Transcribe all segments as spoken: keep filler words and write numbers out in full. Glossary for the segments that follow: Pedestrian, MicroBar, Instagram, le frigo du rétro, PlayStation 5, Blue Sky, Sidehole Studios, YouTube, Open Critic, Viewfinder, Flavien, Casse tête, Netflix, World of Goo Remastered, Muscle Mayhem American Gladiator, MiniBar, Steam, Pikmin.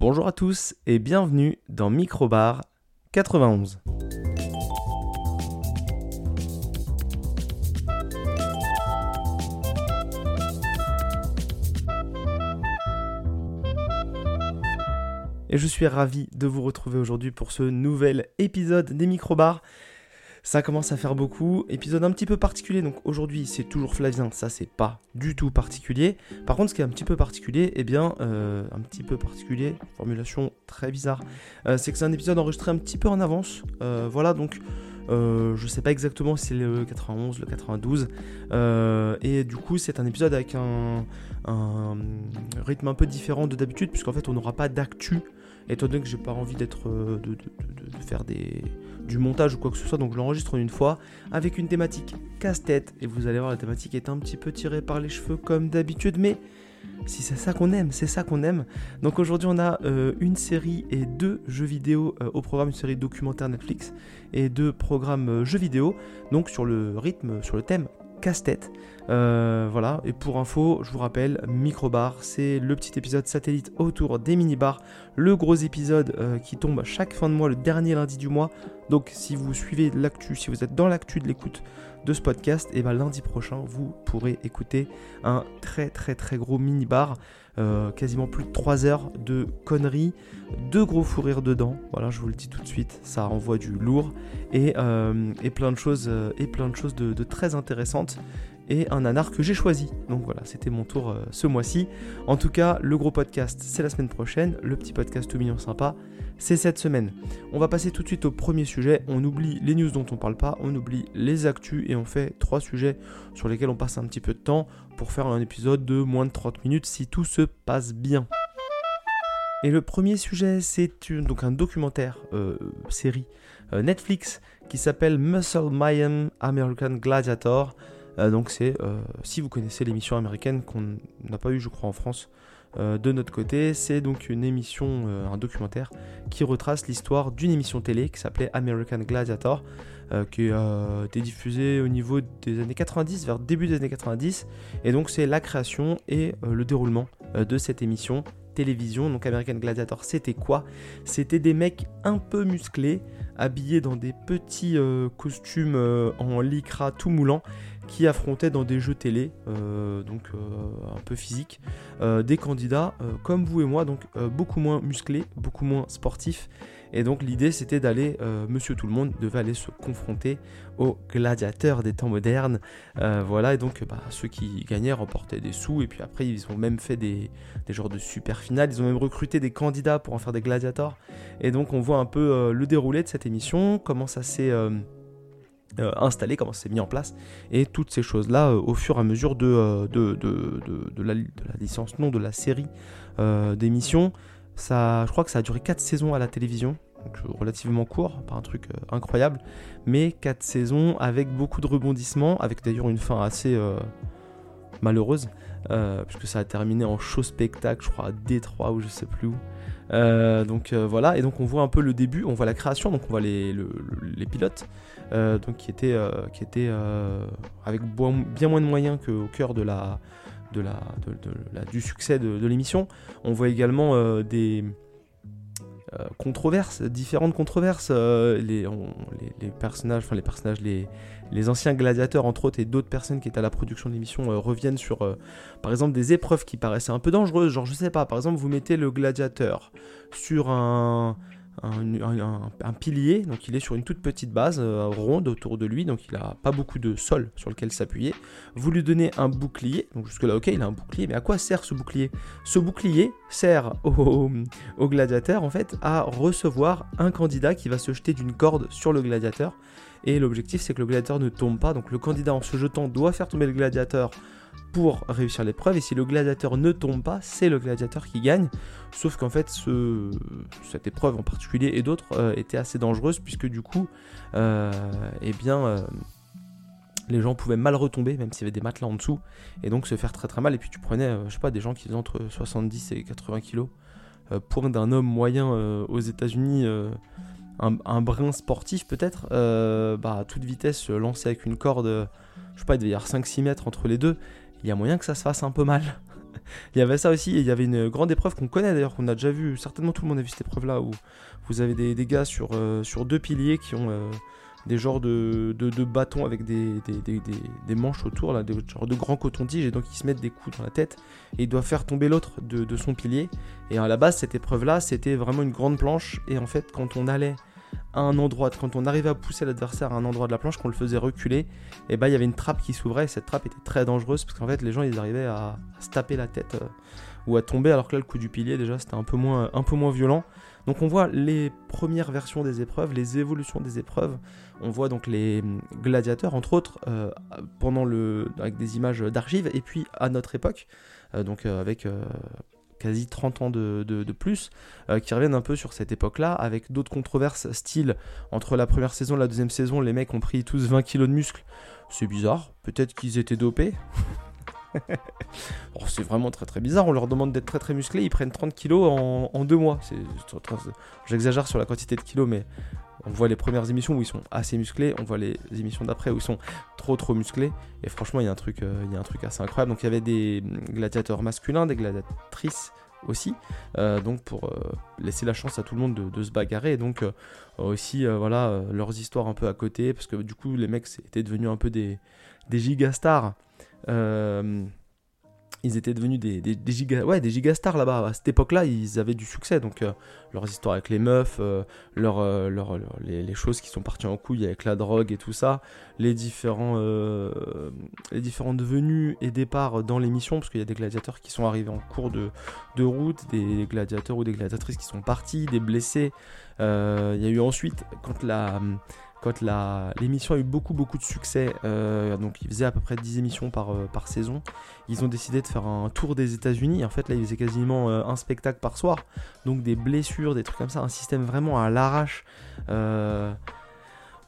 Bonjour à tous et bienvenue dans MicroBar quatre-vingt-onze. Et je suis ravi de vous retrouver aujourd'hui pour ce nouvel épisode des MicroBars. Ça commence à faire beaucoup, épisode un petit peu particulier, donc aujourd'hui c'est toujours Flavien, ça c'est pas du tout particulier. Par contre ce qui est un petit peu particulier, eh bien, euh, un petit peu particulier, formulation très bizarre, euh, c'est que c'est un épisode enregistré un petit peu en avance, euh, voilà donc... Euh, je sais pas exactement si c'est le quatre-vingt-onze, le quatre-vingt-douze, euh, et du coup c'est un épisode avec un, un rythme un peu différent de d'habitude, puisqu'en fait on n'aura pas d'actu, étant donné que j'ai pas envie d'être de, de, de, de faire des, du montage ou quoi que ce soit, donc je l'enregistre en une fois avec une thématique casse-tête, et vous allez voir la thématique est un petit peu tirée par les cheveux comme d'habitude, mais si c'est ça qu'on aime, c'est ça qu'on aime. Donc aujourd'hui on a euh, une série et deux jeux vidéo euh, au programme, une série documentaire Netflix et deux programmes euh, jeux vidéo, donc sur le rythme, sur le thème casse-tête. Euh, voilà, et pour info, je vous rappelle, MicroBar, c'est le petit épisode satellite autour des mini-bars, le gros épisode euh, qui tombe chaque fin de mois, le dernier lundi du mois. Donc si vous suivez l'actu, si vous êtes dans l'actu de l'écoute de ce podcast, et ben lundi prochain, vous pourrez écouter un très très très gros mini-bar, euh, quasiment plus de trois heures de conneries, de gros fous rires dedans. Voilà, je vous le dis tout de suite, ça envoie du lourd et, euh, et plein de choses, et plein de, choses de, de très intéressantes. Et un nanar que j'ai choisi. Donc voilà, c'était mon tour euh, ce mois-ci. En tout cas, le gros podcast, c'est la semaine prochaine. Le petit podcast tout mignon sympa, c'est cette semaine. On va passer tout de suite au premier sujet. On oublie les news dont on parle pas, on oublie les actus et on fait trois sujets sur lesquels on passe un petit peu de temps pour faire un épisode de moins de trente minutes si tout se passe bien. Et le premier sujet, c'est une, donc un documentaire euh, série euh, Netflix qui s'appelle Muscle Mayhem American Gladiator. Donc c'est, euh, si vous connaissez l'émission américaine qu'on n'a pas eu je crois en France euh, de notre côté, c'est donc une émission, euh, un documentaire qui retrace l'histoire d'une émission télé qui s'appelait American Gladiator, euh, qui a été diffusée au niveau des années quatre-vingt-dix, vers le début des années quatre-vingt-dix, et donc c'est la création et euh, le déroulement euh, de cette émission télévision. Donc American Gladiator, c'était quoi? C'était des mecs un peu musclés, habillés dans des petits euh, costumes euh, en lycra tout moulant, qui affrontaient dans des jeux télé, euh, donc euh, un peu physique, euh, des candidats euh, comme vous et moi, donc euh, beaucoup moins musclés, beaucoup moins sportifs. Et donc l'idée c'était d'aller, euh, monsieur tout le monde devait aller se confronter aux gladiateurs des temps modernes, euh, voilà, et donc bah, ceux qui gagnaient remportaient des sous, et puis après ils ont même fait des, des genres de super finales, ils ont même recruté des candidats pour en faire des gladiators, et donc on voit un peu euh, le déroulé de cette émission, comment ça s'est... Euh, Euh, installé, comment c'est mis en place, et toutes ces choses-là euh, au fur et à mesure de, euh, de, de, de, de, la, de la licence, non, de la série euh, d'émissions. Ça, je crois que ça a duré quatre saisons à la télévision, donc relativement court, pas un truc euh, incroyable, mais quatre saisons avec beaucoup de rebondissements, avec d'ailleurs une fin assez euh, malheureuse, euh, puisque ça a terminé en show-spectacle, je crois à Détroit ou je sais plus où. Euh, donc euh, voilà, et donc on voit un peu le début, on voit la création, donc on voit les, le, les pilotes euh, donc qui étaient, euh, qui étaient euh, avec bien moins de moyens qu'au cœur de la, de la, de, de, de la, du succès de, de l'émission. On voit également euh, des euh, controverses, différentes controverses, euh, les, on, les, les personnages, enfin les personnages, les, les anciens gladiateurs entre autres et d'autres personnes qui étaient à la production de l'émission euh, reviennent sur euh, par exemple des épreuves qui paraissaient un peu dangereuses, genre je sais pas, par exemple vous mettez le gladiateur sur un, un, un, un pilier, donc il est sur une toute petite base euh, ronde autour de lui, donc il a pas beaucoup de sol sur lequel s'appuyer, vous lui donnez un bouclier, donc jusque là ok il a un bouclier, mais à quoi sert ce bouclier? Ce bouclier sert au, au gladiateur en fait à recevoir un candidat qui va se jeter d'une corde sur le gladiateur. Et l'objectif c'est que le gladiateur ne tombe pas, donc le candidat en se jetant doit faire tomber le gladiateur pour réussir l'épreuve, et si le gladiateur ne tombe pas, c'est le gladiateur qui gagne. Sauf qu'en fait ce, cette épreuve en particulier et d'autres euh, étaient assez dangereuses, puisque du coup euh, eh bien, euh, les gens pouvaient mal retomber, même s'il y avait des matelas en dessous, et donc se faire très très mal. Et puis tu prenais euh, je sais pas, des gens qui faisaient entre soixante-dix et quatre-vingts kilos, euh, point d'un homme moyen euh, aux États-Unis, euh, Un, un brin sportif peut-être, euh, bah, à toute vitesse, euh, lancé avec une corde, euh, je sais pas, il devait y avoir cinq six mètres entre les deux, il y a moyen que ça se fasse un peu mal. Il y avait ça aussi, et il y avait une grande épreuve qu'on connaît d'ailleurs, qu'on a déjà vu, certainement tout le monde a vu cette épreuve là, où vous avez des, des gars sur, euh, sur deux piliers qui ont euh, des genres de, de, de bâtons avec des, des, des, des, des manches autour, là, des genres de grands cotons-tiges, et donc ils se mettent des coups dans la tête, et ils doivent faire tomber l'autre de, de son pilier. Et à la base, cette épreuve là, c'était vraiment une grande planche, et en fait, quand on allait à un endroit, quand on arrivait à pousser l'adversaire à un endroit de la planche, qu'on le faisait reculer, et bah il y avait une trappe qui s'ouvrait, et cette trappe était très dangereuse parce qu'en fait les gens ils arrivaient à, à se taper la tête euh, ou à tomber, alors que là le coup du pilier déjà c'était un peu moins, un peu moins violent. Donc on voit les premières versions des épreuves, les évolutions des épreuves, on voit donc les gladiateurs entre autres euh, pendant le, avec des images d'archives, et puis à notre époque, euh, donc euh, avec... Euh, quasi trente ans de, de, de plus, euh, qui reviennent un peu sur cette époque-là, avec d'autres controverses, style, entre la première saison et la deuxième saison, les mecs ont pris tous vingt kilos de muscles. C'est bizarre, peut-être qu'ils étaient dopés. Oh, c'est vraiment très très bizarre, on leur demande d'être très très musclés, ils prennent trente kilos en, en deux mois. C'est, c'est, c'est, j'exagère sur la quantité de kilos, mais on voit les premières émissions où ils sont assez musclés, on voit les émissions d'après où ils sont trop trop musclés, et franchement il y a un truc, euh, il y a un truc assez incroyable. Donc il y avait des gladiateurs masculins, des gladiatrices aussi, euh, donc pour euh, laisser la chance à tout le monde de, de se bagarrer, et donc euh, aussi euh, voilà euh, leurs histoires un peu à côté, parce que du coup les mecs étaient devenus un peu des, des gigastars. Euh, ils étaient devenus des, des, des, giga, ouais, des gigastars là-bas. À cette époque-là, ils avaient du succès. Donc, euh, leurs histoires avec les meufs, euh, leur, euh, leur, leur, les, les choses qui sont parties en couille avec la drogue et tout ça, les différents, euh, les différents devenus et départs dans l'émission, parce qu'il y a des gladiateurs qui sont arrivés en cours de, de route, des gladiateurs ou des gladiatrices qui sont partis, des blessés. Euh, il y a eu ensuite, quand la... Quand la, l'émission a eu beaucoup beaucoup de succès, euh, donc ils faisaient à peu près dix émissions par, euh, par saison, ils ont décidé de faire un tour des États-Unis. En fait là ils faisaient quasiment euh, un spectacle par soir, donc des blessures, des trucs comme ça, un système vraiment à l'arrache, euh,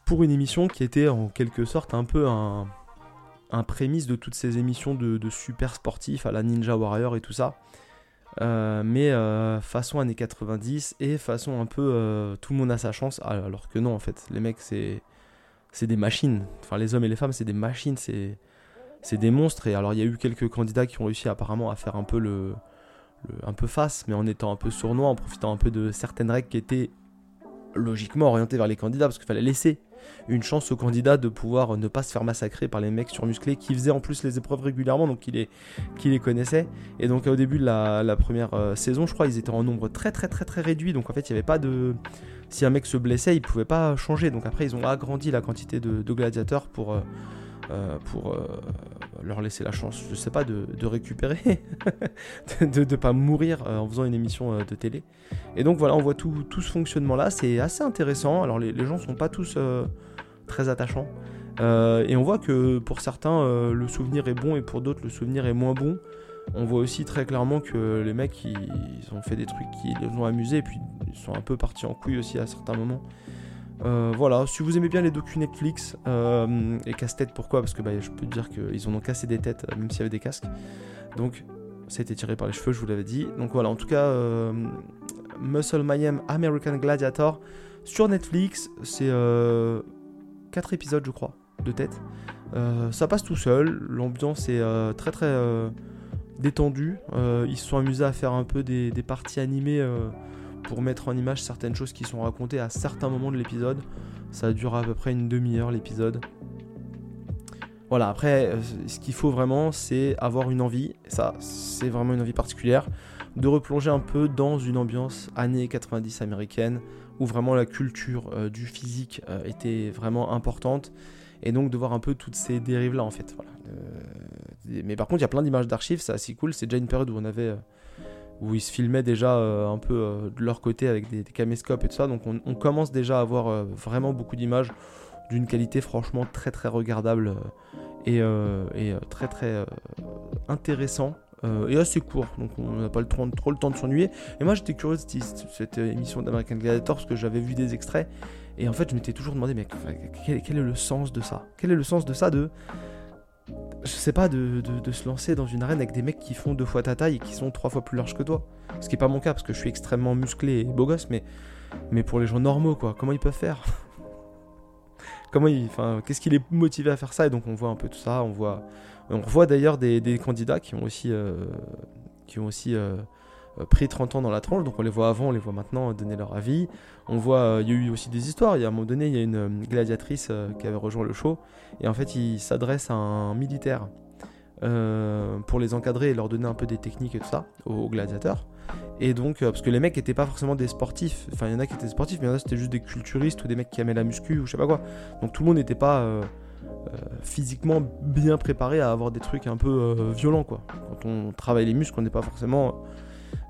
pour une émission qui était en quelque sorte un peu un, un prémisse de toutes ces émissions de, de super sportifs à la Ninja Warrior et tout ça. Euh, mais euh, façon années quatre-vingt-dix et façon un peu euh, tout le monde a sa chance, alors que non en fait les mecs c'est, c'est des machines, enfin les hommes et les femmes c'est des machines, c'est, c'est des monstres. Et alors il y a eu quelques candidats qui ont réussi apparemment à faire un peu le, le un peu face, mais en étant un peu sournois, en profitant un peu de certaines règles qui étaient logiquement orientées vers les candidats, parce qu'il fallait laisser une chance au candidat de pouvoir ne pas se faire massacrer par les mecs surmusclés qui faisaient en plus les épreuves régulièrement, donc qui les, qui les connaissaient. Et donc au début de la, la première euh, saison, je crois, ils étaient en nombre très très très très réduit, donc en fait il n'y avait pas de... Si un mec se blessait, il pouvait pas changer, donc après ils ont agrandi la quantité de, de gladiateurs pour... Euh, Euh, pour euh, leur laisser la chance, je sais pas, de, de récupérer, de ne pas mourir euh, en faisant une émission euh, de télé. Et donc voilà, on voit tout, tout ce fonctionnement-là, c'est assez intéressant. Alors les, les gens sont pas tous euh, très attachants, euh, et on voit que pour certains, euh, le souvenir est bon, et pour d'autres, le souvenir est moins bon. On voit aussi très clairement que les mecs, ils, ils ont fait des trucs qui les ont amusés, et puis ils sont un peu partis en couille aussi à certains moments. Euh, voilà, si vous aimez bien les docus Netflix, euh, et casse tête, pourquoi ? Parce que bah, je peux te dire qu'ils en ont cassé des têtes, même s'il y avait des casques. Donc, ça a été tiré par les cheveux, je vous l'avais dit. Donc voilà, en tout cas, euh, Muscle Mayhem American Gladiator sur Netflix, c'est euh, quatre épisodes, je crois, de tête. Euh, ça passe tout seul, l'ambiance est euh, très très euh, détendue. Euh, ils se sont amusés à faire un peu des, des parties animées. Euh, pour mettre en image certaines choses qui sont racontées à certains moments de l'épisode. Ça dure à peu près une demi-heure l'épisode. Voilà, après ce qu'il faut vraiment, c'est avoir une envie, ça c'est vraiment une envie particulière, de replonger un peu dans une ambiance années quatre-vingt-dix américaine, où vraiment la culture euh, du physique euh, était vraiment importante, et donc de voir un peu toutes ces dérives là en fait. Voilà. Euh, mais par contre il y a plein d'images d'archives, c'est assez cool, c'est déjà une période où on avait... Euh, où ils se filmaient déjà euh, un peu euh, de leur côté avec des, des caméscopes et tout ça, donc on, on commence déjà à avoir euh, vraiment beaucoup d'images d'une qualité franchement très très regardable euh, et, euh, et euh, très très euh, intéressant euh, et assez court, donc on n'a pas le, trop, trop le temps de s'ennuyer. Et moi j'étais curieux de cette, cette émission d'American Gladiator, parce que j'avais vu des extraits, et en fait je m'étais toujours demandé mais quel, quel est le sens de ça ? Quel est le sens de ça de... Je sais pas, de, de, de se lancer dans une arène avec des mecs qui font deux fois ta taille et qui sont trois fois plus larges que toi. Ce qui est pas mon cas parce que je suis extrêmement musclé et beau gosse, mais, mais pour les gens normaux quoi, comment ils peuvent faire ? Comment ils, enfin, qu'est-ce qui les motive à faire ça ? Et donc on voit un peu tout ça, on voit, On revoit d'ailleurs des, des candidats qui ont aussi, euh, qui ont aussi euh, pris trente ans dans la tranche, donc on les voit avant, on les voit maintenant donner leur avis. On voit, il y a eu aussi des histoires, il y a un moment donné, il y a une gladiatrice qui avait rejoint le show, et en fait il s'adresse à un militaire euh, pour les encadrer et leur donner un peu des techniques et tout ça, aux gladiateurs. Et donc, euh, parce que les mecs étaient pas forcément des sportifs, enfin il y en a qui étaient sportifs, mais il y en a c'était juste des culturistes ou des mecs qui aimaient la muscu ou je sais pas quoi, donc tout le monde n'était pas... Euh, Euh, physiquement bien préparé à avoir des trucs un peu euh, violents quoi. Quand on travaille les muscles, on n'est pas forcément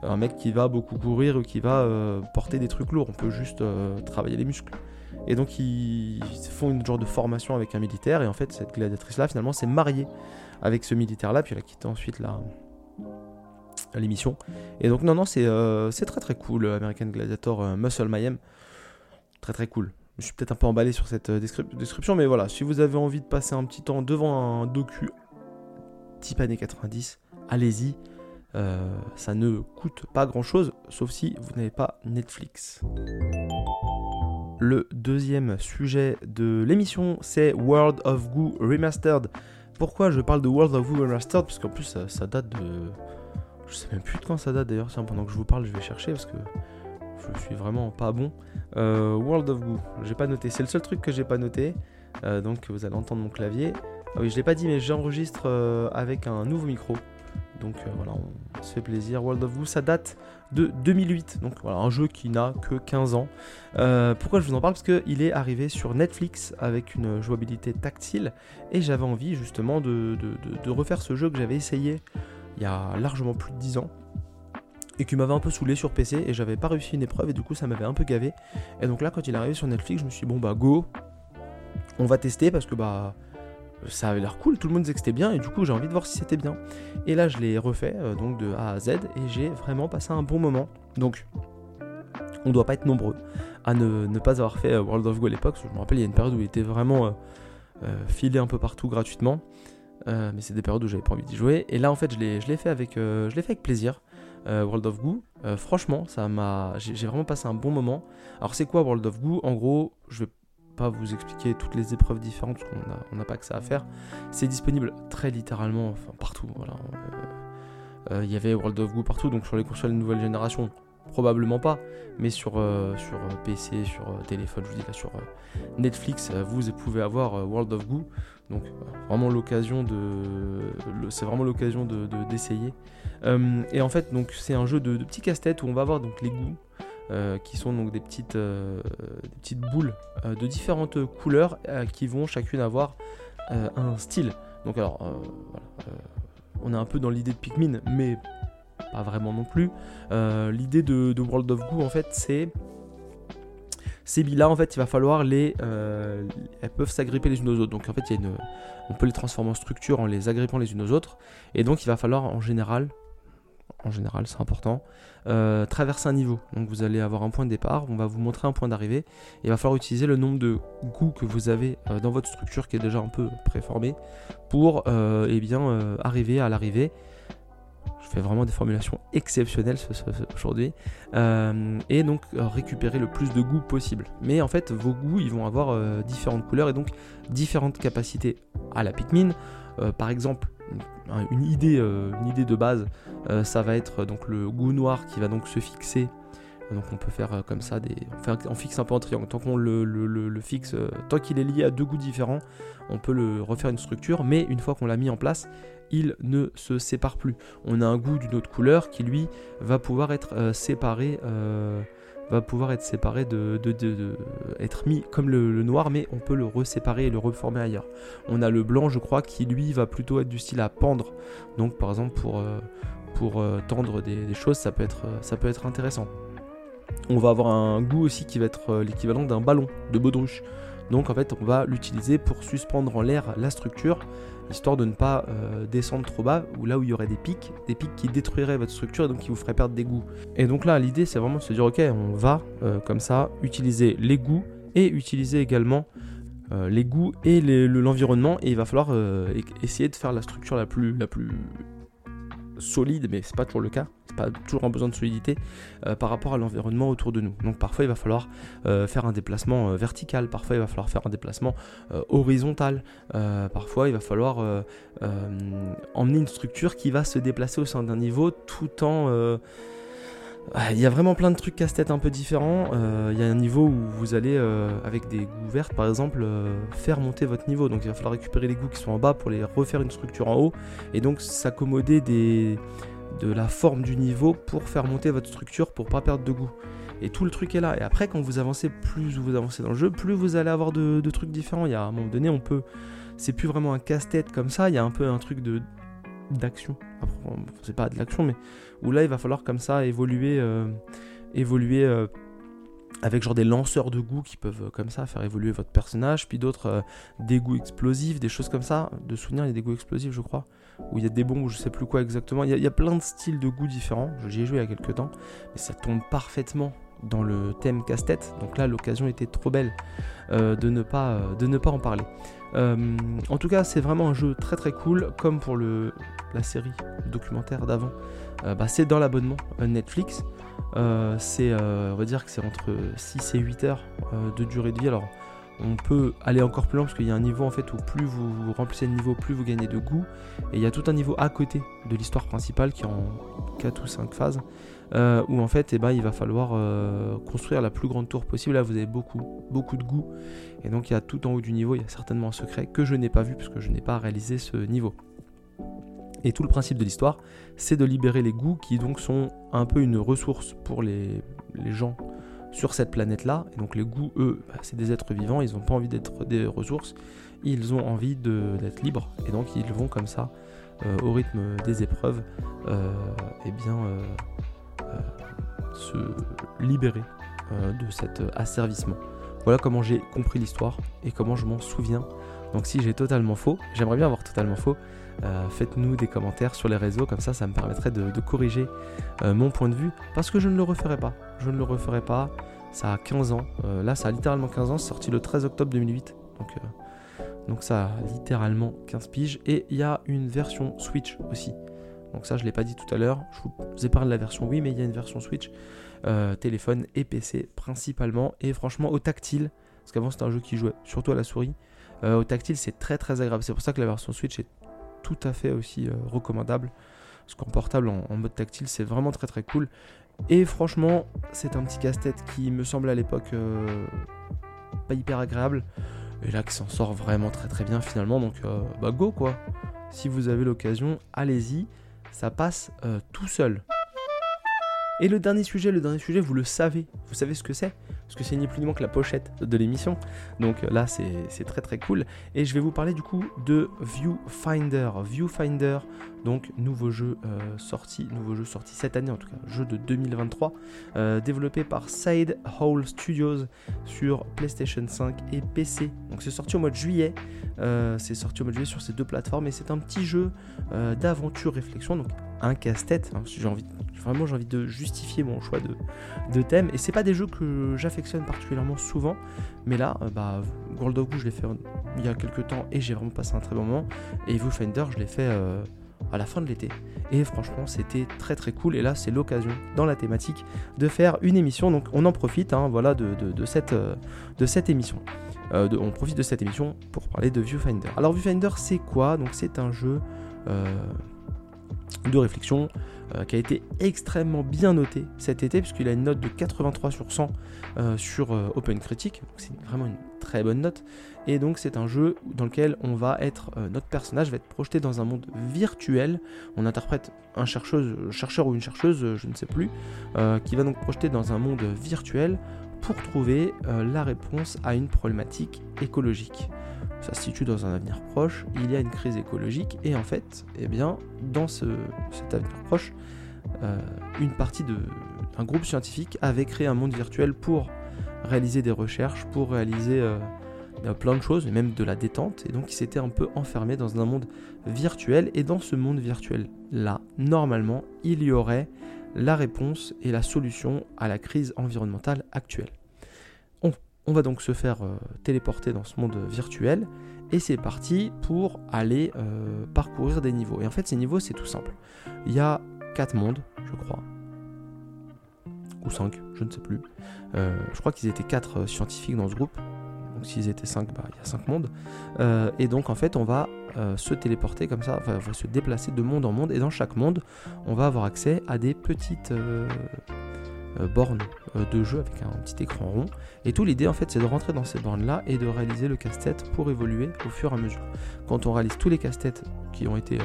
euh, un mec qui va beaucoup courir ou qui va euh, porter des trucs lourds, on peut juste euh, travailler les muscles. Et donc ils, ils font une genre de formation avec un militaire, et en fait cette gladiatrice là finalement s'est mariée avec ce militaire là, puis elle a quitté ensuite la, l'émission. Et donc non non c'est, euh, c'est très très cool, American Gladiator euh, Muscle Mayhem, très très cool. Je suis peut-être un peu emballé sur cette descrip- description, mais voilà, si vous avez envie de passer un petit temps devant un docu type années quatre-vingt-dix, allez-y, euh, ça ne coûte pas grand-chose, sauf si vous n'avez pas Netflix. Le deuxième sujet de l'émission, c'est World of Goo Remastered. Pourquoi je parle de World of Goo Remastered ? Parce qu'en plus, ça, ça date de... Je sais même plus de quand ça date, d'ailleurs. Tiens, pendant que je vous parle, je vais chercher, parce que... je suis vraiment pas bon. Euh, World of Goo, j'ai pas noté, c'est le seul truc que j'ai pas noté, euh, donc vous allez entendre mon clavier. Ah oui, je l'ai pas dit, mais j'enregistre euh, avec un nouveau micro, donc euh, voilà, on se fait plaisir. World of Goo, ça date de deux mille huit, donc voilà, un jeu qui n'a que quinze ans. Euh, pourquoi je vous en parle ? Parce qu'il est arrivé sur Netflix avec une jouabilité tactile, et j'avais envie justement de, de, de, de refaire ce jeu que j'avais essayé il y a largement plus de dix ans. Et qui m'avait un peu saoulé sur P C, et j'avais pas réussi une épreuve, et du coup ça m'avait un peu gavé. Et donc là, quand il est arrivé sur Netflix, je me suis dit, bon bah go, on va tester, parce que bah ça avait l'air cool, tout le monde disait que c'était bien, et du coup j'ai envie de voir si c'était bien. Et là je l'ai refait, euh, donc de A à Z, et j'ai vraiment passé un bon moment. Donc on doit pas être nombreux à ne, ne pas avoir fait World of Goo à l'époque, parce que je me rappelle il y a une période où il était vraiment euh, euh, filé un peu partout gratuitement, euh, mais c'est des périodes où j'avais pas envie d'y jouer. Et là en fait je l'ai, je l'ai fait avec, euh, je l'ai fait avec plaisir. Euh, World of Goo, euh, franchement, ça m'a, j'ai, j'ai vraiment passé un bon moment. Alors c'est quoi World of Goo ? En gros, je vais pas vous expliquer toutes les épreuves différentes parce qu'on a, on n'a pas que ça à faire. C'est disponible très littéralement, enfin partout. Voilà, il euh, euh, y avait World of Goo partout, donc sur les consoles de nouvelle génération, probablement pas, mais sur euh, sur P C, sur euh, téléphone, je vous dis là sur euh, Netflix, euh, vous pouvez avoir euh, World of Goo. Donc vraiment l'occasion de, le, c'est vraiment l'occasion de, de d'essayer. Euh, et en fait donc c'est un jeu de, de petits casse-tête où on va avoir donc les goûts euh, qui sont donc des petites euh, des petites boules euh, de différentes couleurs euh, qui vont chacune avoir euh, un style. Donc alors euh, voilà, euh, on est un peu dans l'idée de Pikmin, mais pas vraiment non plus. Euh, l'idée de, de World of Goo en fait c'est ces billes-là, en fait, il va falloir les... Euh, elles peuvent s'agripper les unes aux autres. Donc, en fait, il y a une, on peut les transformer en structure en les agrippant les unes aux autres. Et donc, il va falloir, en général, en général, c'est important, euh, traverser un niveau. Donc, vous allez avoir un point de départ. On va vous montrer un point d'arrivée. Et il va falloir utiliser le nombre de goûts que vous avez euh, dans votre structure, qui est déjà un peu préformée, pour euh, eh bien, euh, arriver à l'arrivée. Je fais vraiment des formulations exceptionnelles ce, ce, ce, aujourd'hui, euh, et donc euh, récupérer le plus de goûts possible. Mais en fait, vos goûts, ils vont avoir euh, différentes couleurs et donc différentes capacités à la Pikmin. Euh, par exemple, une idée, euh, une idée de base, euh, ça va être euh, donc le goût noir qui va donc se fixer. Donc on peut faire euh, comme ça, des, enfin, on fixe un peu en triangle. Tant qu'on le, le, le, le fixe, euh, tant qu'il est lié à deux goûts différents, on peut le refaire une structure. Mais une fois qu'on l'a mis en place, il ne se sépare plus. On a un goût d'une autre couleur qui lui va pouvoir être euh, séparé, euh, va pouvoir être séparé de, de, de, de être mis comme le, le noir, mais on peut le reséparer et le reformer ailleurs. On a le blanc, je crois, qui lui va plutôt être du style à pendre. Donc par exemple pour euh, pour euh, tendre des, des choses, ça peut être ça peut être intéressant. On va avoir un goût aussi qui va être euh, l'équivalent d'un ballon de baudruche. Donc en fait on va l'utiliser pour suspendre en l'air la structure, histoire de ne pas euh, descendre trop bas, ou là où il y aurait des pics, des pics qui détruiraient votre structure et donc qui vous feraient perdre des goûts. Et donc là l'idée c'est vraiment de se dire ok, on va euh, comme ça utiliser les goûts et utiliser également euh, les goûts et les, le, l'environnement, et il va falloir euh, essayer de faire la structure la plus, la plus solide, mais c'est pas toujours le cas, pas toujours un besoin de solidité euh, par rapport à l'environnement autour de nous. Donc parfois il va falloir euh, faire un déplacement euh, vertical, parfois il va falloir faire un déplacement euh, horizontal, euh, parfois il va falloir euh, euh, emmener une structure qui va se déplacer au sein d'un niveau tout en... Euh, Il y a vraiment plein de trucs casse-tête un peu différents. Euh, il y a un niveau où vous allez, euh, avec des goûts vertes par exemple, euh, faire monter votre niveau. Donc il va falloir récupérer les goûts qui sont en bas pour les refaire une structure en haut. Et donc s'accommoder des... de la forme du niveau pour faire monter votre structure pour pas perdre de goût. Et tout le truc est là. Et après, quand vous avancez, plus vous avancez dans le jeu, plus vous allez avoir de, de trucs différents. Il y a un moment donné, on peut... C'est plus vraiment un casse-tête comme ça. Il y a un peu un truc de... d'action. Après, c'est pas de l'action, mais où là il va falloir comme ça évoluer euh, évoluer euh, avec genre des lanceurs de goûts qui peuvent euh, comme ça faire évoluer votre personnage, puis d'autres euh, des goûts explosifs, des choses comme ça. De souvenir, il y a des goûts explosifs je crois, où il y a des bombes ou je sais plus quoi exactement. Il y, y a plein de styles de goûts différents. J'y ai joué il y a quelques temps, mais ça tombe parfaitement dans le thème casse-tête, donc là l'occasion était trop belle euh, de, ne pas, euh, de ne pas en parler. Euh, en tout cas, c'est vraiment un jeu très très cool, comme pour le, la série, le documentaire d'avant. Euh, bah, c'est dans l'abonnement Netflix. Euh, c'est, euh, on va dire que c'est entre six et huit heures euh, de durée de vie. Alors, on peut aller encore plus loin parce qu'il y a un niveau en fait où plus vous, vous remplissez le niveau, plus vous gagnez de goût. Et il y a tout un niveau à côté de l'histoire principale qui est en quatre ou cinq phases. Euh, où en fait eh ben, il va falloir euh, construire la plus grande tour possible. Là vous avez beaucoup, beaucoup de goût. Et donc il y a tout en haut du niveau, il y a certainement un secret que je n'ai pas vu parce que je n'ai pas réalisé ce niveau. Et tout le principe de l'histoire, c'est de libérer les goûts qui donc sont un peu une ressource pour les, les gens sur cette planète là. Et donc les goûts, eux, bah, c'est des êtres vivants, ils n'ont pas envie d'être des ressources, ils ont envie de, d'être libres. Et donc ils vont comme ça, euh, au rythme des épreuves, et euh, eh bien... Euh, Euh, se libérer euh, de cet euh, asservissement. Voilà comment j'ai compris l'histoire et comment je m'en souviens. Donc si j'ai totalement faux, j'aimerais bien avoir totalement faux, euh, faites-nous des commentaires sur les réseaux, comme ça ça me permettrait de, de corriger euh, mon point de vue, parce que je ne le referai pas. Je ne le referai pas, ça a quinze ans, euh, là ça a littéralement quinze ans, c'est sorti le treize octobre deux mille huit, donc... Euh, donc ça a littéralement quinze piges, et il y a une version Switch aussi. Donc ça, je ne l'ai pas dit tout à l'heure, je vous épargne la version Wii, mais il y a une version Switch, euh, téléphone et P C principalement, et franchement au tactile, parce qu'avant c'était un jeu qui jouait surtout à la souris, euh, au tactile c'est très très agréable, c'est pour ça que la version Switch est tout à fait aussi euh, recommandable, parce qu'en portable, en, en mode tactile, c'est vraiment très très cool, et franchement, c'est un petit casse-tête qui me semble à l'époque euh, pas hyper agréable, et là qui s'en sort vraiment très très bien finalement, donc euh, bah go quoi, si vous avez l'occasion, allez-y. Ça passe euh, tout seul. Et le dernier sujet, le dernier sujet, vous le savez. Vous savez ce que c'est, parce que c'est ni plus ni moins que la pochette de l'émission. Donc là, c'est, c'est très très cool. Et je vais vous parler du coup de Viewfinder. Viewfinder, donc nouveau jeu euh, sorti, nouveau jeu sorti cette année en tout cas, jeu de deux mille vingt-trois, euh, développé par Sidehole Studios sur PlayStation cinq et P C. Donc c'est sorti au mois de juillet. Euh, c'est sorti au mois de juillet sur ces deux plateformes et c'est un petit jeu euh, d'aventure réflexion. Donc un casse-tête. Hein, j'ai envie, vraiment, j'ai envie de justifier mon choix de, de thème. Et c'est pas des jeux que j'affectionne particulièrement souvent, mais là, euh, bah, World of Goo, je l'ai fait il y a quelques temps et j'ai vraiment passé un très bon moment. Et Viewfinder, je l'ai fait euh, à la fin de l'été. Et franchement, c'était très très cool. Et là, c'est l'occasion, dans la thématique, de faire une émission. Donc, on en profite. Hein, voilà, de, de, de, cette, euh, de cette émission. Euh, de, on profite de cette émission pour parler de Viewfinder. Alors, Viewfinder, c'est quoi ? Donc, c'est un jeu. Euh, de réflexion euh, qui a été extrêmement bien noté cet été puisqu'il a une note de quatre-vingt-trois sur cent euh, sur euh, Open Critic, donc c'est vraiment une très bonne note. Et donc c'est un jeu dans lequel on va être, euh, notre personnage va être projeté dans un monde virtuel. On interprète un chercheuse, chercheur ou une chercheuse, je ne sais plus, euh, qui va donc projeter dans un monde virtuel pour trouver euh, la réponse à une problématique écologique. Ça se situe dans un avenir proche, il y a une crise écologique et en fait, eh bien, dans ce, cet avenir proche, euh, une partie de, un groupe scientifique avait créé un monde virtuel pour réaliser des recherches, pour réaliser euh, plein de choses, et même de la détente, et donc ils s'étaient un peu enfermés dans un monde virtuel, et dans ce monde virtuel-là, normalement, il y aurait la réponse et la solution à la crise environnementale actuelle. On va donc se faire euh, téléporter dans ce monde virtuel et c'est parti pour aller euh, parcourir des niveaux. Et en fait, ces niveaux, c'est tout simple. Il y a quatre mondes, je crois. Ou cinq, je ne sais plus. Euh, je crois qu'ils étaient quatre scientifiques dans ce groupe. Donc s'ils étaient cinq, bah, il y a cinq mondes. Euh, et donc en fait, on va euh, se téléporter comme ça, enfin on va se déplacer de monde en monde. Et dans chaque monde, on va avoir accès à des petites euh, euh, bornes euh, de jeu avec un petit écran rond. Et tout l'idée en fait, c'est de rentrer dans ces bornes-là et de réaliser le casse-tête pour évoluer au fur et à mesure. Quand on réalise tous les casse-têtes qui ont été... Euh,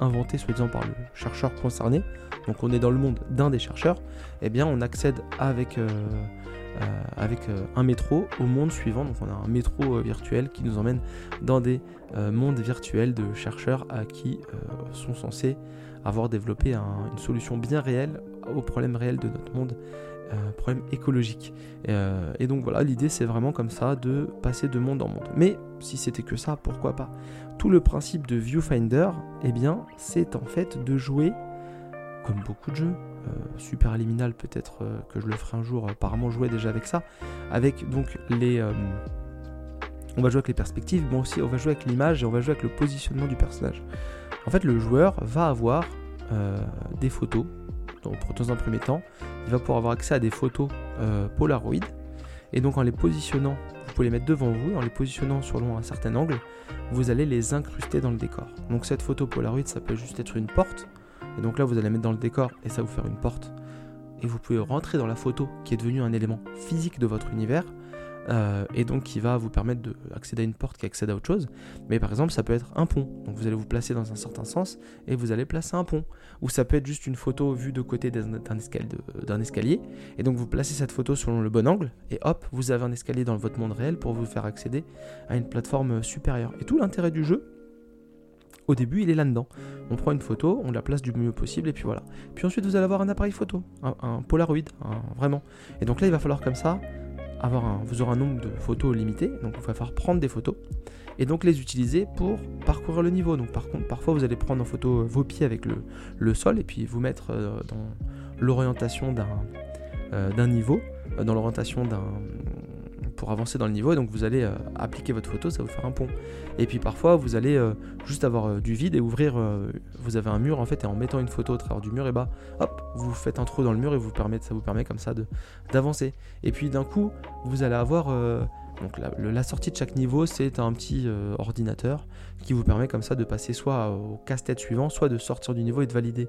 inventé soi-disant par le chercheur concerné, donc on est dans le monde d'un des chercheurs, et eh bien on accède avec, euh, euh, avec euh, un métro au monde suivant, donc on a un métro euh, virtuel qui nous emmène dans des euh, mondes virtuels de chercheurs à qui euh, sont censés avoir développé un, une solution bien réelle aux problèmes réels de notre monde, euh, problème écologique. Et, euh, et donc voilà, l'idée c'est vraiment comme ça de passer de monde en monde. Mais si c'était que ça, pourquoi pas ? Tout le principe de Viewfinder, eh bien, c'est en fait de jouer, comme beaucoup de jeux, euh, Super Liminal peut-être euh, que je le ferai un jour, euh, apparemment jouer déjà avec ça, avec donc les... Euh, on va jouer avec les perspectives, mais aussi on va jouer avec l'image et on va jouer avec le positionnement du personnage. En fait, le joueur va avoir euh, des photos, donc dans un premier temps, il va pouvoir avoir accès à des photos euh, Polaroid, et donc en les positionnant, vous pouvez les mettre devant vous, en les positionnant selon un certain angle, vous allez les incruster dans le décor. Donc cette photo Polaroid, ça peut juste être une porte, et donc là vous allez la mettre dans le décor et ça va vous faire une porte. Et vous pouvez rentrer dans la photo qui est devenue un élément physique de votre univers, euh, et donc qui va vous permettre d'accéder à une porte qui accède à autre chose. Mais par exemple, ça peut être un pont, donc vous allez vous placer dans un certain sens et vous allez placer un pont. Ou ça peut être juste une photo vue de côté d'un, d'un, escal- de, d'un escalier, et donc vous placez cette photo selon le bon angle, et hop, vous avez un escalier dans votre monde réel pour vous faire accéder à une plateforme supérieure. Et tout l'intérêt du jeu, au début, il est là-dedans. On prend une photo, on la place du mieux possible, et puis voilà. Puis ensuite, vous allez avoir un appareil photo, un, un Polaroid, un, vraiment. Et donc là, il va falloir comme ça... Avoir un, vous aurez un nombre de photos limité, donc il va falloir prendre des photos et donc les utiliser pour parcourir le niveau. Donc par contre, parfois vous allez prendre en photo vos pieds avec le, le sol et puis vous mettre dans l'orientation d'un, euh, d'un niveau, dans l'orientation d'un pour avancer dans le niveau, et donc vous allez euh, appliquer votre photo, ça va vous faire un pont. Et puis parfois vous allez euh, juste avoir euh, du vide et ouvrir, euh, vous avez un mur en fait, et en mettant une photo au travers du mur, et bah hop, vous faites un trou dans le mur et vous permet, ça vous permet comme ça de, d'avancer. Et puis d'un coup vous allez avoir euh, donc la, la sortie de chaque niveau, c'est un petit euh, ordinateur qui vous permet comme ça de passer soit au casse-tête suivant, soit de sortir du niveau et de valider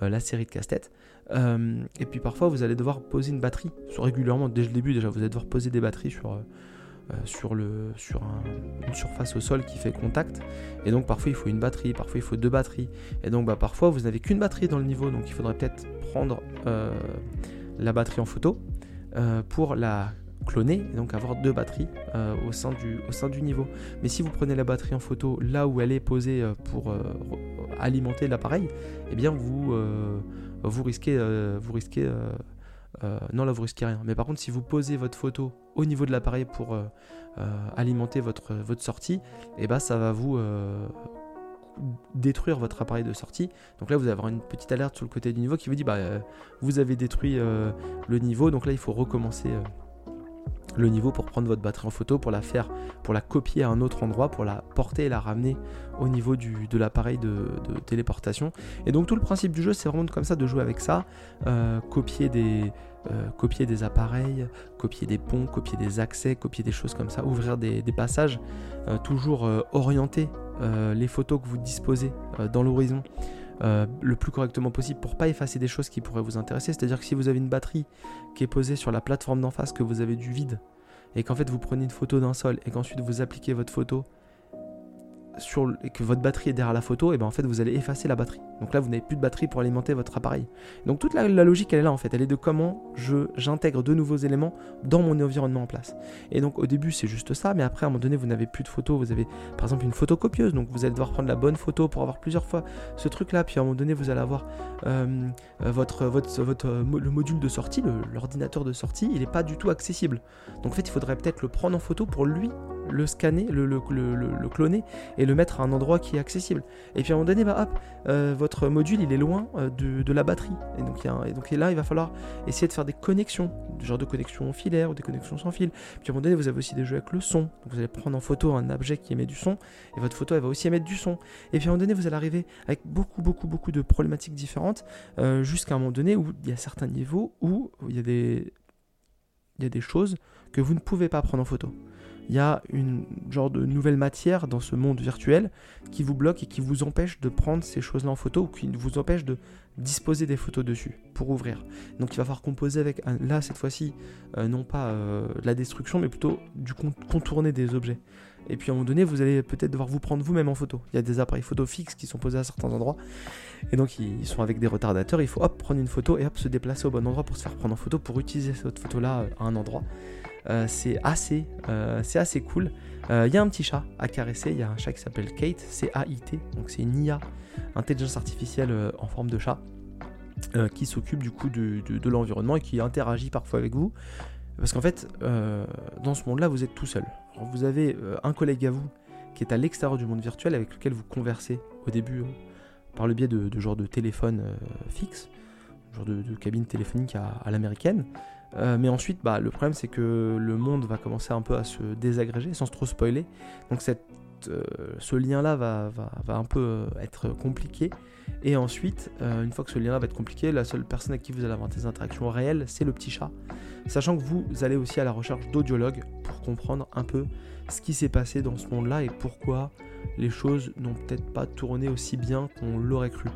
euh, la série de casse-tête. Euh, et puis parfois vous allez devoir poser une batterie régulièrement, dès le début déjà vous allez devoir poser des batteries sur, euh, sur, le, sur un, une surface au sol qui fait contact, et donc parfois il faut une batterie, parfois il faut deux batteries, et donc bah, parfois vous n'avez qu'une batterie dans le niveau, donc il faudrait peut-être prendre euh, la batterie en photo euh, pour la cloner et donc avoir deux batteries euh, au, sein du, au sein du niveau. Mais si vous prenez la batterie en photo là où elle est posée euh, pour euh, alimenter l'appareil, eh bien vous... Euh, Vous risquez, euh, vous risquez, euh, euh, non là vous risquez rien. Mais par contre, si vous posez votre photo au niveau de l'appareil pour euh, euh, alimenter votre, votre sortie, et eh ben ça va vous euh, détruire votre appareil de sortie. Donc là vous allez avoir une petite alerte sur le côté du niveau qui vous dit bah euh, vous avez détruit euh, le niveau. Donc là il faut recommencer euh, le niveau pour prendre votre batterie en photo, pour la faire, pour la copier à un autre endroit, pour la porter et la ramener au niveau du, de l'appareil de, de téléportation. Et donc tout le principe du jeu, c'est vraiment comme ça, de jouer avec ça, euh, copier des euh, copier des appareils, copier des ponts, copier des accès, copier des choses comme ça, ouvrir des, des passages, euh, toujours euh, orienter euh, les photos que vous disposez euh, dans l'horizon Euh, le plus correctement possible pour pas effacer des choses qui pourraient vous intéresser. C'est-à-dire que si vous avez une batterie qui est posée sur la plateforme d'en face, que vous avez du vide, et qu'en fait vous prenez une photo d'un sol et qu'ensuite vous appliquez votre photo sur le... et que votre batterie est derrière la photo, et bien en fait vous allez effacer la batterie. Donc là vous n'avez plus de batterie pour alimenter votre appareil. Donc toute la, la logique elle est là en fait, elle est de comment je, j'intègre de nouveaux éléments dans mon environnement en place. Et donc au début c'est juste ça, mais après à un moment donné vous n'avez plus de photos, vous avez par exemple une photocopieuse, donc vous allez devoir prendre la bonne photo pour avoir plusieurs fois ce truc là, puis à un moment donné vous allez avoir euh, votre, votre, votre, le module de sortie, le, l'ordinateur de sortie, il n'est pas du tout accessible. Donc en fait il faudrait peut-être le prendre en photo pour lui le scanner, le, le, le, le, le cloner et le mettre à un endroit qui est accessible. Et puis à un moment donné, bah, hop, euh, votre module il est loin euh, de, de la batterie. Et donc, y a un, et donc et là, il va falloir essayer de faire des connexions, du genre de connexions filaires ou des connexions sans fil. Puis à un moment donné, vous avez aussi des jeux avec le son. Donc vous allez prendre en photo un objet qui émet du son et votre photo elle va aussi émettre du son. Et puis à un moment donné, vous allez arriver avec beaucoup, beaucoup, beaucoup de problématiques différentes euh, jusqu'à un moment donné où il y a certains niveaux où il y a des... Il y a des choses que vous ne pouvez pas prendre en photo. Il y a une genre de nouvelle matière dans ce monde virtuel qui vous bloque et qui vous empêche de prendre ces choses-là en photo ou qui vous empêche de disposer des photos dessus pour ouvrir. Donc il va falloir composer avec, là cette fois-ci, euh, non pas euh, la destruction mais plutôt du contourner des objets. Et puis à un moment donné, vous allez peut-être devoir vous prendre vous-même en photo. Il y a des appareils photo fixes qui sont posés à certains endroits. Et donc ils sont avec des retardateurs. Il faut hop prendre une photo et hop se déplacer au bon endroit pour se faire prendre en photo, pour utiliser cette photo-là à un endroit. Euh, c'est, assez, euh, c'est assez cool. Il euh, y a un petit chat à caresser. Il y a un chat qui s'appelle Kate, C A I T. Donc c'est une I A, intelligence artificielle euh, en forme de chat, euh, qui s'occupe du coup de, de, de l'environnement et qui interagit parfois avec vous. Parce qu'en fait, euh, dans ce monde-là, vous êtes tout seul. Alors, vous avez euh, un collègue à vous qui est à l'extérieur du monde virtuel avec lequel vous conversez au début euh, par le biais de, de genre de téléphone euh, fixe, genre de, de cabine téléphonique à, à l'américaine. Euh, mais ensuite, bah, le problème c'est que le monde va commencer un peu à se désagréger sans trop spoiler. Donc cette, euh, ce lien-là va, va, va un peu euh, être compliqué. Et ensuite, euh, une fois que ce lien-là va être compliqué, la seule personne avec qui vous allez avoir des interactions réelles, c'est le petit chat. Sachant que vous allez aussi à la recherche d'audiologues pour comprendre un peu ce qui s'est passé dans ce monde-là et pourquoi les choses n'ont peut-être pas tourné aussi bien qu'on l'aurait cru.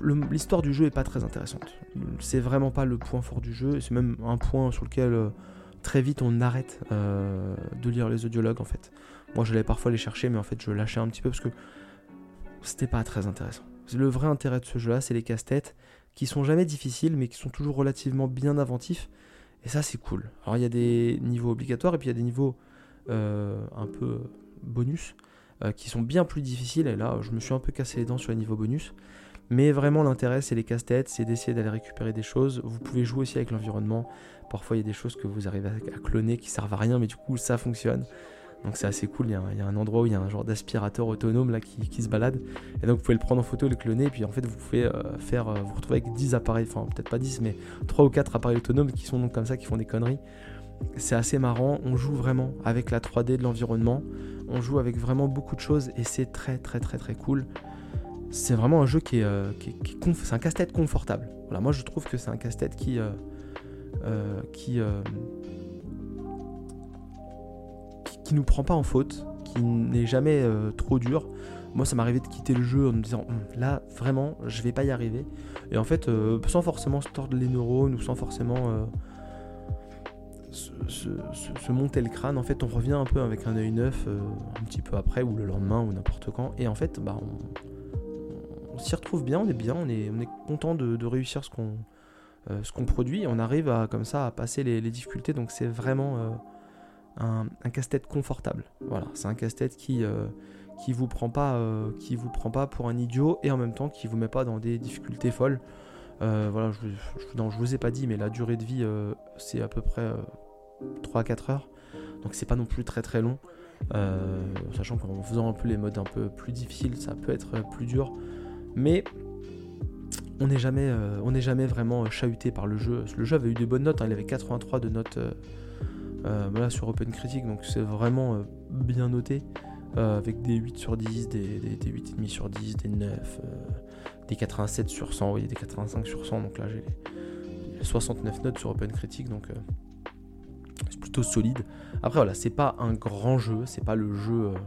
Le, l'histoire du jeu n'est pas très intéressante. C'est vraiment pas le point fort du jeu, et c'est même un point sur lequel euh, très vite on arrête euh, de lire les audiologues en fait. Moi j'allais parfois les chercher, mais en fait je lâchais un petit peu parce que c'était pas très intéressant. Le vrai intérêt de ce jeu-là, c'est les casse-têtes qui sont jamais difficiles, mais qui sont toujours relativement bien inventifs. Et ça, c'est cool. Alors, il y a des niveaux obligatoires et puis il y a des niveaux euh, un peu bonus euh, qui sont bien plus difficiles. Et là, je me suis un peu cassé les dents sur les niveaux bonus. Mais vraiment, l'intérêt, c'est les casse-têtes, c'est d'essayer d'aller récupérer des choses. Vous pouvez jouer aussi avec l'environnement. Parfois, il y a des choses que vous arrivez à cloner qui servent à rien, mais du coup, ça fonctionne. Donc c'est assez cool, il y, a un, il y a un endroit où il y a un genre d'aspirateur autonome là qui, qui se balade. Et donc vous pouvez le prendre en photo, le cloner, et puis en fait vous pouvez euh, faire, euh, vous retrouver avec dix appareils, enfin peut-être pas dix, mais trois ou quatre appareils autonomes qui sont donc comme ça, qui font des conneries. C'est assez marrant, on joue vraiment avec la trois D de l'environnement, on joue avec vraiment beaucoup de choses et c'est très très très très cool. C'est vraiment un jeu qui est, euh, qui est, qui est conf... c'est un casse-tête confortable. Voilà, moi je trouve que c'est un casse-tête qui... Euh, euh, qui euh... qui nous prend pas en faute, qui n'est jamais euh, trop dur. Moi ça m'est arrivé de quitter le jeu en me disant là vraiment je vais pas y arriver, et en fait euh, sans forcément se tordre les neurones ou sans forcément euh, se, se, se monter le crâne, en fait on revient un peu avec un œil neuf euh, un petit peu après ou le lendemain ou n'importe quand, et en fait bah on, on s'y retrouve bien, on est bien, on est, on est content de, de réussir ce qu'on, euh, ce qu'on produit, on arrive à, comme ça à passer les, les difficultés, donc c'est vraiment... Euh, Un, un casse-tête confortable. Voilà, c'est un casse-tête qui euh, qui vous prend pas euh, qui vous prend pas pour un idiot et en même temps qui vous met pas dans des difficultés folles. Euh, voilà, je, je, non, je vous ai pas dit, mais la durée de vie euh, c'est à peu près euh, trois à quatre heures, donc c'est pas non plus très très long. Euh, sachant qu'en faisant un peu les modes un peu plus difficiles, ça peut être plus dur, mais on n'est jamais euh, on n'est jamais vraiment chahuté par le jeu. Le jeu avait eu des bonnes notes, hein, il avait quatre-vingt-trois de notes. Euh, Euh, voilà, sur Open Critic, donc c'est vraiment euh, bien noté, euh, avec des huit sur dix, des, des, des huit virgule cinq sur dix, des neuf, euh, des quatre-vingt-sept sur cent, oui, des quatre-vingt-cinq sur cent, donc là j'ai les soixante-neuf notes sur Open Critic, donc euh, c'est plutôt solide. Après voilà, c'est pas un grand jeu, c'est pas le jeu... Euh,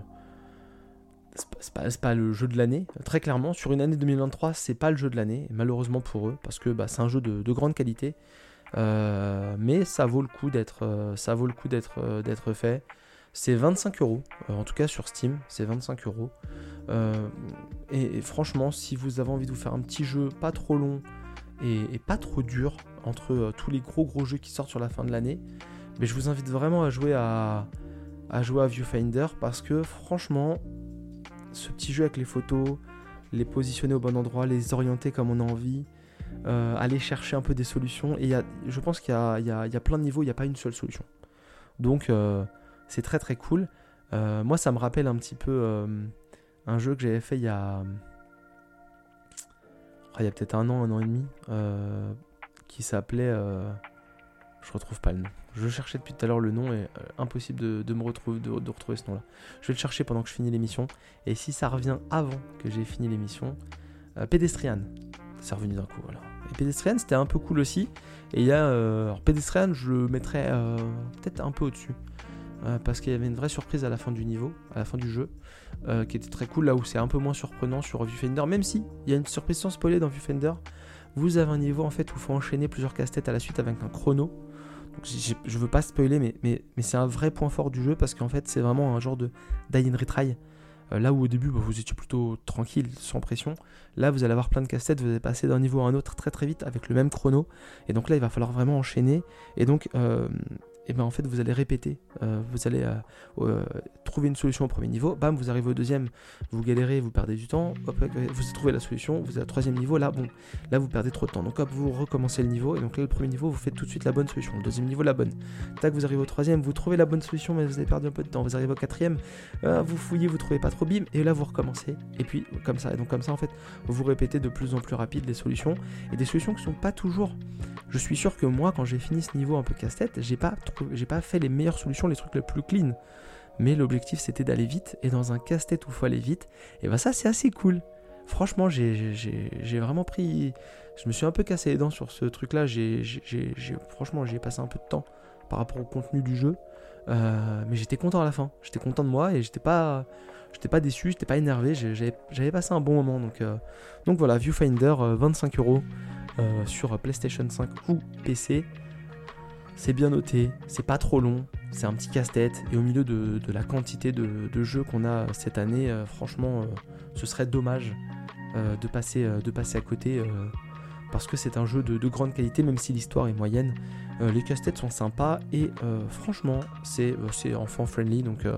c'est pas, c'est pas, c'est pas le jeu de l'année, très clairement, sur une année deux mille vingt-trois, c'est pas le jeu de l'année, malheureusement pour eux, parce que bah, c'est un jeu de, de grande qualité. Euh, mais ça vaut le coup d'être, euh, ça vaut le coup d'être, euh, d'être fait. C'est vingt-cinq euros, en tout cas sur Steam, c'est vingt-cinq euros. Et, et franchement, si vous avez envie de vous faire un petit jeu pas trop long et, et pas trop dur entre euh, tous les gros gros jeux qui sortent sur la fin de l'année, mais je vous invite vraiment à jouer à, à jouer à Viewfinder, parce que franchement, ce petit jeu avec les photos, les positionner au bon endroit, les orienter comme on a envie. Euh, aller chercher un peu des solutions, et y a, je pense qu'il y a, y a, y a plein de niveaux, il n'y a pas une seule solution, donc euh, c'est très très cool. Euh, moi ça me rappelle un petit peu euh, un jeu que j'avais fait il y a oh, il y a peut-être un an, un an et demi euh, qui s'appelait euh... je retrouve pas le nom, je cherchais depuis tout à l'heure le nom et euh, impossible de, de me retrouver de, de retrouver ce nom là. Je vais le chercher pendant que je finis l'émission, et si ça revient avant que j'ai fini l'émission, euh, Pedestrian, c'est revenu d'un coup, voilà. Et Pedestrian c'était un peu cool aussi, et il y a euh... alors Pedestrian je le mettrais euh, peut-être un peu au-dessus. Euh, parce qu'il y avait une vraie surprise à la fin du niveau, à la fin du jeu, euh, qui était très cool, là où c'est un peu moins surprenant sur Viewfinder, même si il y a une surprise sans spoiler dans Viewfinder. Vous avez un niveau en fait où il faut enchaîner plusieurs casse-têtes à la suite avec un chrono. Donc, j'ai, je veux pas spoiler, mais, mais, mais c'est un vrai point fort du jeu, parce qu'en fait c'est vraiment un genre de die and retry. Euh, là où au début bah, vous étiez plutôt tranquille, sans pression, là vous allez avoir plein de casse-têtes, vous allez passer d'un niveau à un autre très très vite avec le même chrono, et donc là il va falloir vraiment enchaîner, et donc... Euh, et bien en fait vous allez répéter, euh, vous allez euh, euh, trouver une solution au premier niveau, bam, vous arrivez au deuxième, vous galérez, vous perdez du temps, hop, vous trouvez la solution, vous êtes au troisième niveau, là bon, là vous perdez trop de temps, donc hop, vous recommencez le niveau, et donc là le premier niveau vous faites tout de suite la bonne solution, le deuxième niveau la bonne, tac, vous arrivez au troisième, vous trouvez la bonne solution mais vous avez perdu un peu de temps, vous arrivez au quatrième, euh, vous fouillez, vous trouvez pas trop, bim, et là vous recommencez, et puis comme ça, et donc comme ça en fait vous répétez de plus en plus rapide les solutions, et des solutions qui sont pas toujours, je suis sûr que moi quand j'ai fini ce niveau un peu casse-tête, j'ai pas trop j'ai pas fait les meilleures solutions, les trucs les plus clean, mais l'objectif c'était d'aller vite, et dans un casse-tête où il faut aller vite, et ben ça c'est assez cool. Franchement j'ai, j'ai, j'ai vraiment pris, je me suis un peu cassé les dents sur ce truc là, j'ai, j'ai, j'ai, franchement j'ai passé un peu de temps par rapport au contenu du jeu, euh, mais j'étais content à la fin, j'étais content de moi, et j'étais pas, j'étais pas déçu, j'étais pas énervé, j'avais, j'avais passé un bon moment, donc, euh, donc voilà, Viewfinder, euh, vingt-cinq euros euh, sur PlayStation cinq ou P C. C'est bien noté, c'est pas trop long, c'est un petit casse-tête, et au milieu de, de la quantité de, de jeux qu'on a cette année, euh, franchement, euh, ce serait dommage euh, de, passer, euh, de passer à côté, euh, parce que c'est un jeu de, de grande qualité, même si l'histoire est moyenne. Euh, les casse-têtes sont sympas, et euh, franchement, c'est, euh, c'est enfant-friendly, donc euh,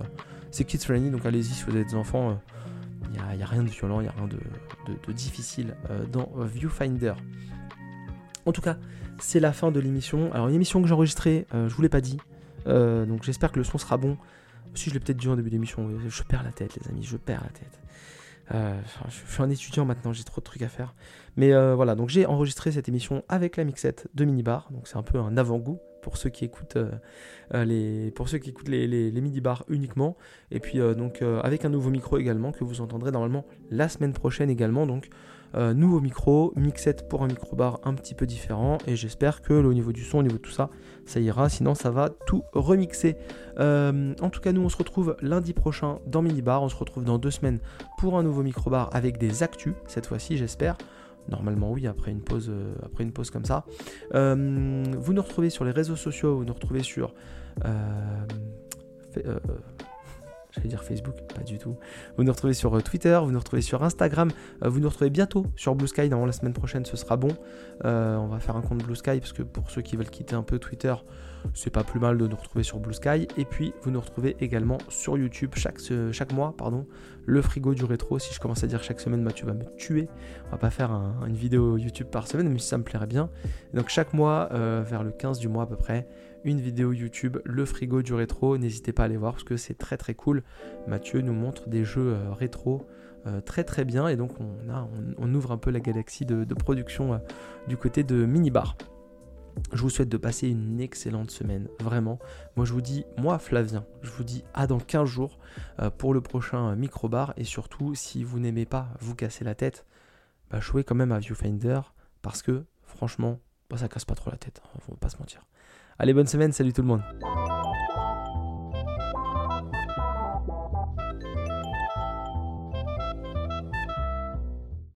c'est kids-friendly, donc allez-y si vous avez des enfants, il euh, n'y a, a rien de violent, il n'y a rien de, de, de difficile euh, dans euh, Viewfinder. En tout cas, c'est la fin de l'émission. Alors, une émission que j'ai enregistrée, euh, je vous l'ai pas dit. Euh, donc, j'espère que le son sera bon. Si, je l'ai peut-être dit en début d'émission. Je perds la tête, les amis. Je perds la tête. Euh, je suis un étudiant maintenant. J'ai trop de trucs à faire. Mais euh, voilà. Donc, j'ai enregistré cette émission avec la mixette de MiniBar. Donc, c'est un peu un avant-goût pour ceux qui écoutent euh, les, pour ceux qui écoutent les, les, les MiniBar uniquement. Et puis, euh, donc, euh, avec un nouveau micro également que vous entendrez normalement la semaine prochaine également. Donc, Euh, nouveau micro, mixette pour un microbar un petit peu différent, et j'espère que là, au niveau du son, au niveau de tout ça, ça ira, sinon ça va tout remixer. Euh, en tout cas, nous on se retrouve lundi prochain dans MiniBar, on se retrouve dans deux semaines pour un nouveau microbar avec des actus, cette fois-ci j'espère. Normalement oui, après une pause, euh, après une pause comme ça. Euh, vous nous retrouvez sur les réseaux sociaux, vous nous retrouvez sur... Euh, fait, euh, J'allais dire Facebook, pas du tout. Vous nous retrouvez sur Twitter, vous nous retrouvez sur Instagram, vous nous retrouvez bientôt sur Blue Sky. Normalement la semaine prochaine ce sera bon. Euh, on va faire un compte Blue Sky parce que pour ceux qui veulent quitter un peu Twitter, c'est pas plus mal de nous retrouver sur Blue Sky. Et puis vous nous retrouvez également sur YouTube chaque, chaque mois, pardon, le frigo du rétro. Si je commence à dire chaque semaine, bah, tu vas me tuer. On va pas faire un, une vidéo YouTube par semaine, même si ça me plairait bien. Donc chaque mois, euh, vers le quinze du mois à peu près, une vidéo YouTube, le frigo du rétro, n'hésitez pas à aller voir parce que c'est très très cool. Mathieu nous montre des jeux euh, rétro euh, très très bien, et donc on, a, on, on ouvre un peu la galaxie de, de production euh, du côté de MiniBar. Je vous souhaite de passer une excellente semaine, vraiment. Moi je vous dis, moi Flavien, je vous dis à dans quinze jours euh, pour le prochain euh, microbar, et surtout si vous n'aimez pas vous casser la tête, bah, jouez quand même à Viewfinder parce que franchement, bah, ça casse pas trop la tête, hein, faut pas se mentir. Allez, bonne semaine, salut tout le monde.